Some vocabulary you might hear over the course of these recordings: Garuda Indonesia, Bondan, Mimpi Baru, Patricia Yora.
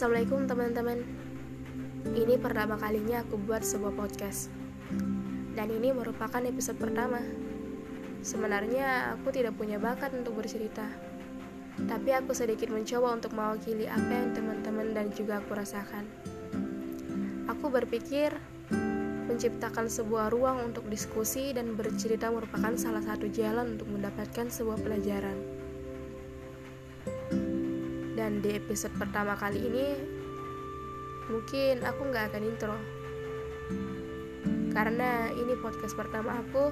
Assalamualaikum teman-teman. Ini pertama kalinya aku buat sebuah podcast, dan ini merupakan episode pertama. Sebenarnya aku tidak punya bakat untuk bercerita, tapi aku sedikit mencoba untuk mewakili apa yang teman-teman dan juga aku rasakan. Aku berpikir menciptakan sebuah ruang untuk diskusi dan bercerita merupakan salah satu jalan untuk mendapatkan sebuah pelajaran. Dan di episode pertama kali ini, mungkin aku gak akan intro, karena ini podcast pertama aku.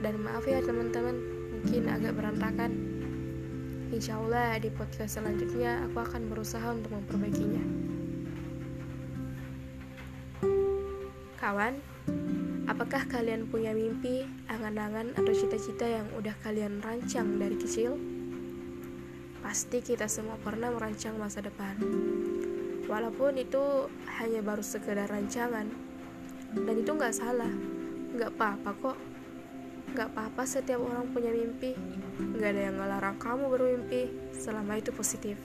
Dan maaf ya teman-teman, mungkin agak berantakan. Insyaallah di podcast selanjutnya aku akan berusaha untuk memperbaikinya. Kawan, apakah kalian punya mimpi, angan-angan, atau cita-cita yang udah kalian rancang dari kecil? Pasti kita semua pernah merancang masa depan, walaupun itu hanya baru sekedar rancangan. Dan itu gak salah, gak apa-apa kok. Gak apa-apa setiap orang punya mimpi. Gak ada yang ngelarang kamu bermimpi, selama itu positif.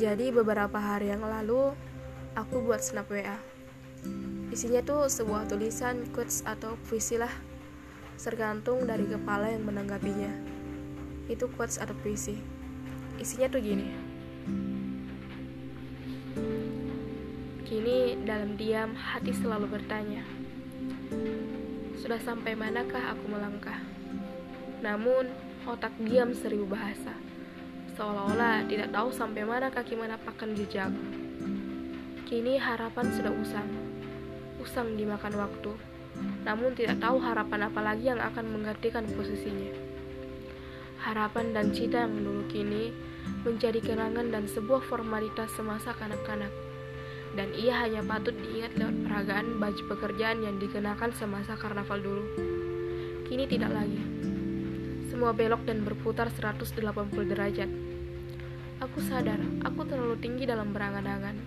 Jadi beberapa hari yang lalu, aku buat snap WA. Isinya tuh sebuah tulisan quotes atau puisi lah, tergantung dari kepala yang menanggapinya. Itu quotes atau puisi. Isinya tuh gini. Kini dalam diam hati selalu bertanya, sudah sampai manakah aku melangkah? Namun otak diam seribu bahasa, seolah-olah tidak tahu sampai mana kaki menapakan jejak. Kini harapan sudah usang dimakan waktu, namun tidak tahu harapan apa lagi yang akan menggantikan posisinya. Harapan dan cita yang dulu kini menjadi kenangan dan sebuah formalitas semasa kanak-kanak, dan ia hanya patut diingat lewat peragaan baju pekerjaan yang dikenakan semasa karnaval dulu. Kini tidak lagi. Semua belok dan berputar 180 derajat. Aku sadar, aku terlalu tinggi dalam berangan-angan.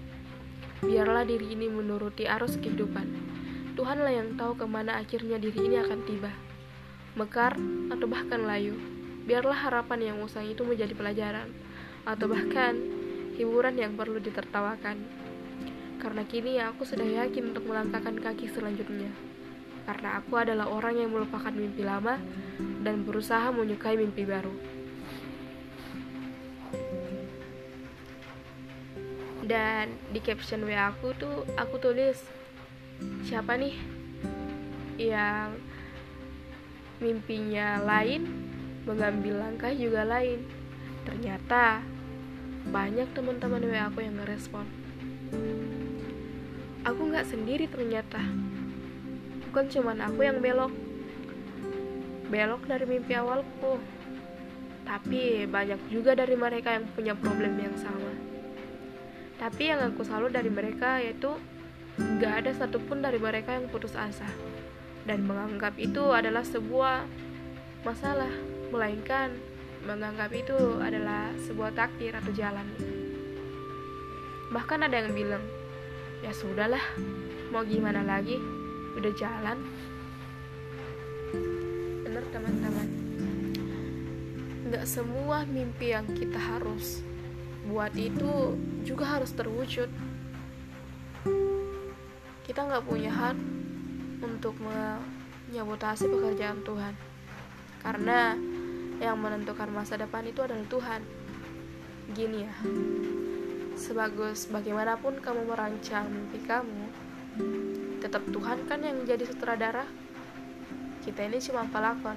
Biarlah diri ini menuruti arus kehidupan. Tuhanlah yang tahu kemana akhirnya diri ini akan tiba, mekar atau bahkan layu. Biarlah harapan yang usang itu menjadi pelajaran, atau bahkan hiburan yang perlu ditertawakan. Karena kini aku sudah yakin untuk melangkahkan kaki selanjutnya, karena aku adalah orang yang melupakan mimpi lama dan berusaha menyukai mimpi baru. Dan di caption WA aku tuh aku tulis, siapa nih yang mimpinya lain, mengambil langkah juga lain. Ternyata banyak teman-teman WA aku yang ngerespon. Aku gak sendiri ternyata. Bukan cuman aku yang belok dari mimpi awalku, tapi banyak juga dari mereka yang punya problem yang sama. Tapi yang aku salut dari mereka yaitu gak ada satupun dari mereka yang putus asa dan menganggap itu adalah sebuah masalah, melainkan menganggap itu adalah sebuah takdir atau jalan. Bahkan ada yang bilang, ya sudahlah, mau gimana lagi, udah jalan. Bener teman-teman, gak semua mimpi yang kita harus buat itu juga harus terwujud. Kita gak punya hak untuk menyabotase pekerjaan Tuhan, karena yang menentukan masa depan itu adalah Tuhan. Gini ya, sebagus bagaimanapun kamu merancang mimpi kamu, tetap Tuhan kan yang jadi sutradara. Kita ini cuma pelakon.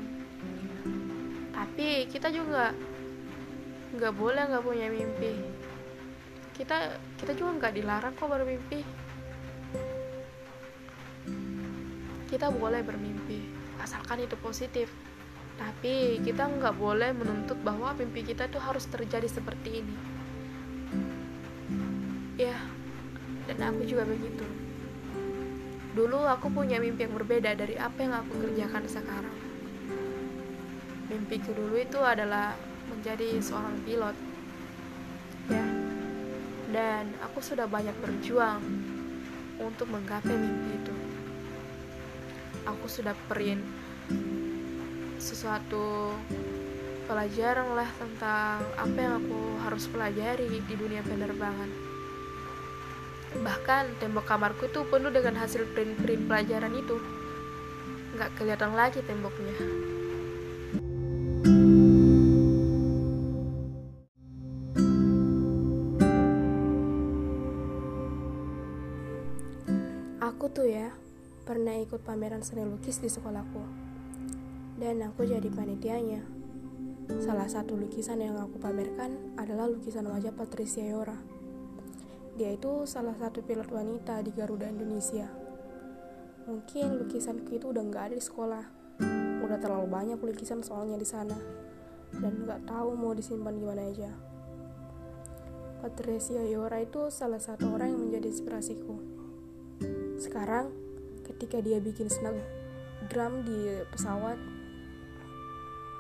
Tapi kita juga nggak boleh nggak punya mimpi. Kita juga nggak dilarang kok bermimpi. Kita boleh bermimpi asalkan itu positif, tapi kita nggak boleh menuntut bahwa mimpi kita tuh harus terjadi seperti ini ya. Dan aku juga begitu. Dulu aku punya mimpi yang berbeda dari apa yang aku kerjakan sekarang. Mimpiku dulu itu adalah menjadi seorang pilot ya, dan aku sudah banyak berjuang untuk menggapai mimpi itu. Aku sudah print sesuatu pelajaran lah tentang apa yang aku harus pelajari di dunia penerbangan. Bahkan tembok kamarku itu penuh dengan hasil print-print pelajaran itu. Nggak kelihatan lagi temboknya. Aku tuh ya pernah ikut pameran seni lukis di sekolahku, dan aku jadi panitianya. Salah satu lukisan yang aku pamerkan adalah lukisan wajah Patricia Yora. Dia itu salah satu pilot wanita di Garuda Indonesia. Mungkin lukisanku itu udah gak ada di sekolah. Udah terlalu banyak lukisan soalnya di sana, dan gak tahu mau disimpan gimana aja. Patricia Yora itu salah satu orang yang menjadi inspirasiku. Sekarang ketika dia bikin snapgram di pesawat,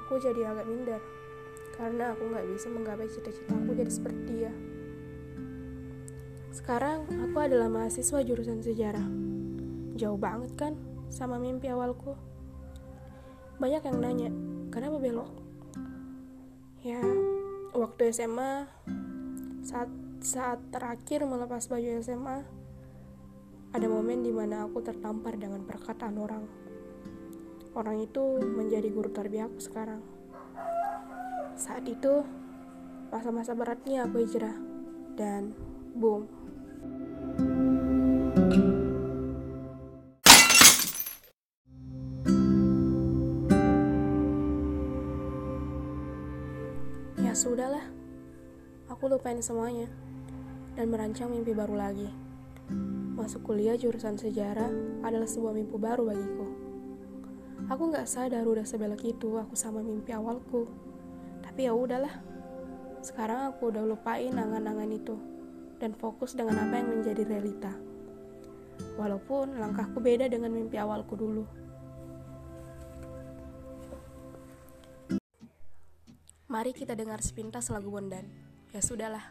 aku jadi agak minder karena aku gak bisa menggapai cita-cita aku jadi seperti dia. Sekarang aku adalah mahasiswa jurusan sejarah. Jauh banget kan sama mimpi awalku. Banyak yang nanya, kenapa belok? Ya, waktu SMA, saat terakhir melepas baju SMA, ada momen dimana aku tertampar dengan perkataan orang. Orang itu menjadi guru tarbiyah aku sekarang. Saat itu, masa-masa beratnya aku hijrah. Dan, boom. Ya sudahlah, aku lupain semuanya dan merancang mimpi baru lagi. Masuk kuliah jurusan sejarah adalah sebuah mimpi baru bagiku. Aku nggak sadar udah sebelak itu aku sama mimpi awalku. Tapi ya udahlah. Sekarang aku udah lupain angan-angan itu dan fokus dengan apa yang menjadi realita. Walaupun langkahku beda dengan mimpi awalku dulu. Mari kita dengar sepintas lagu Bondan. Ya sudahlah.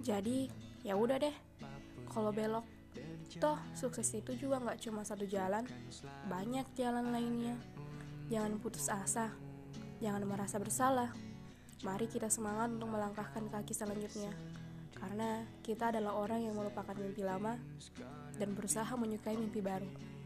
Jadi, ya udah deh, kalau belok, toh sukses itu juga gak cuma satu jalan, banyak jalan lainnya. Jangan putus asa, jangan merasa bersalah. Mari kita semangat untuk melangkahkan kaki selanjutnya, karena kita adalah orang yang melupakan mimpi lama dan berusaha menyukai mimpi baru.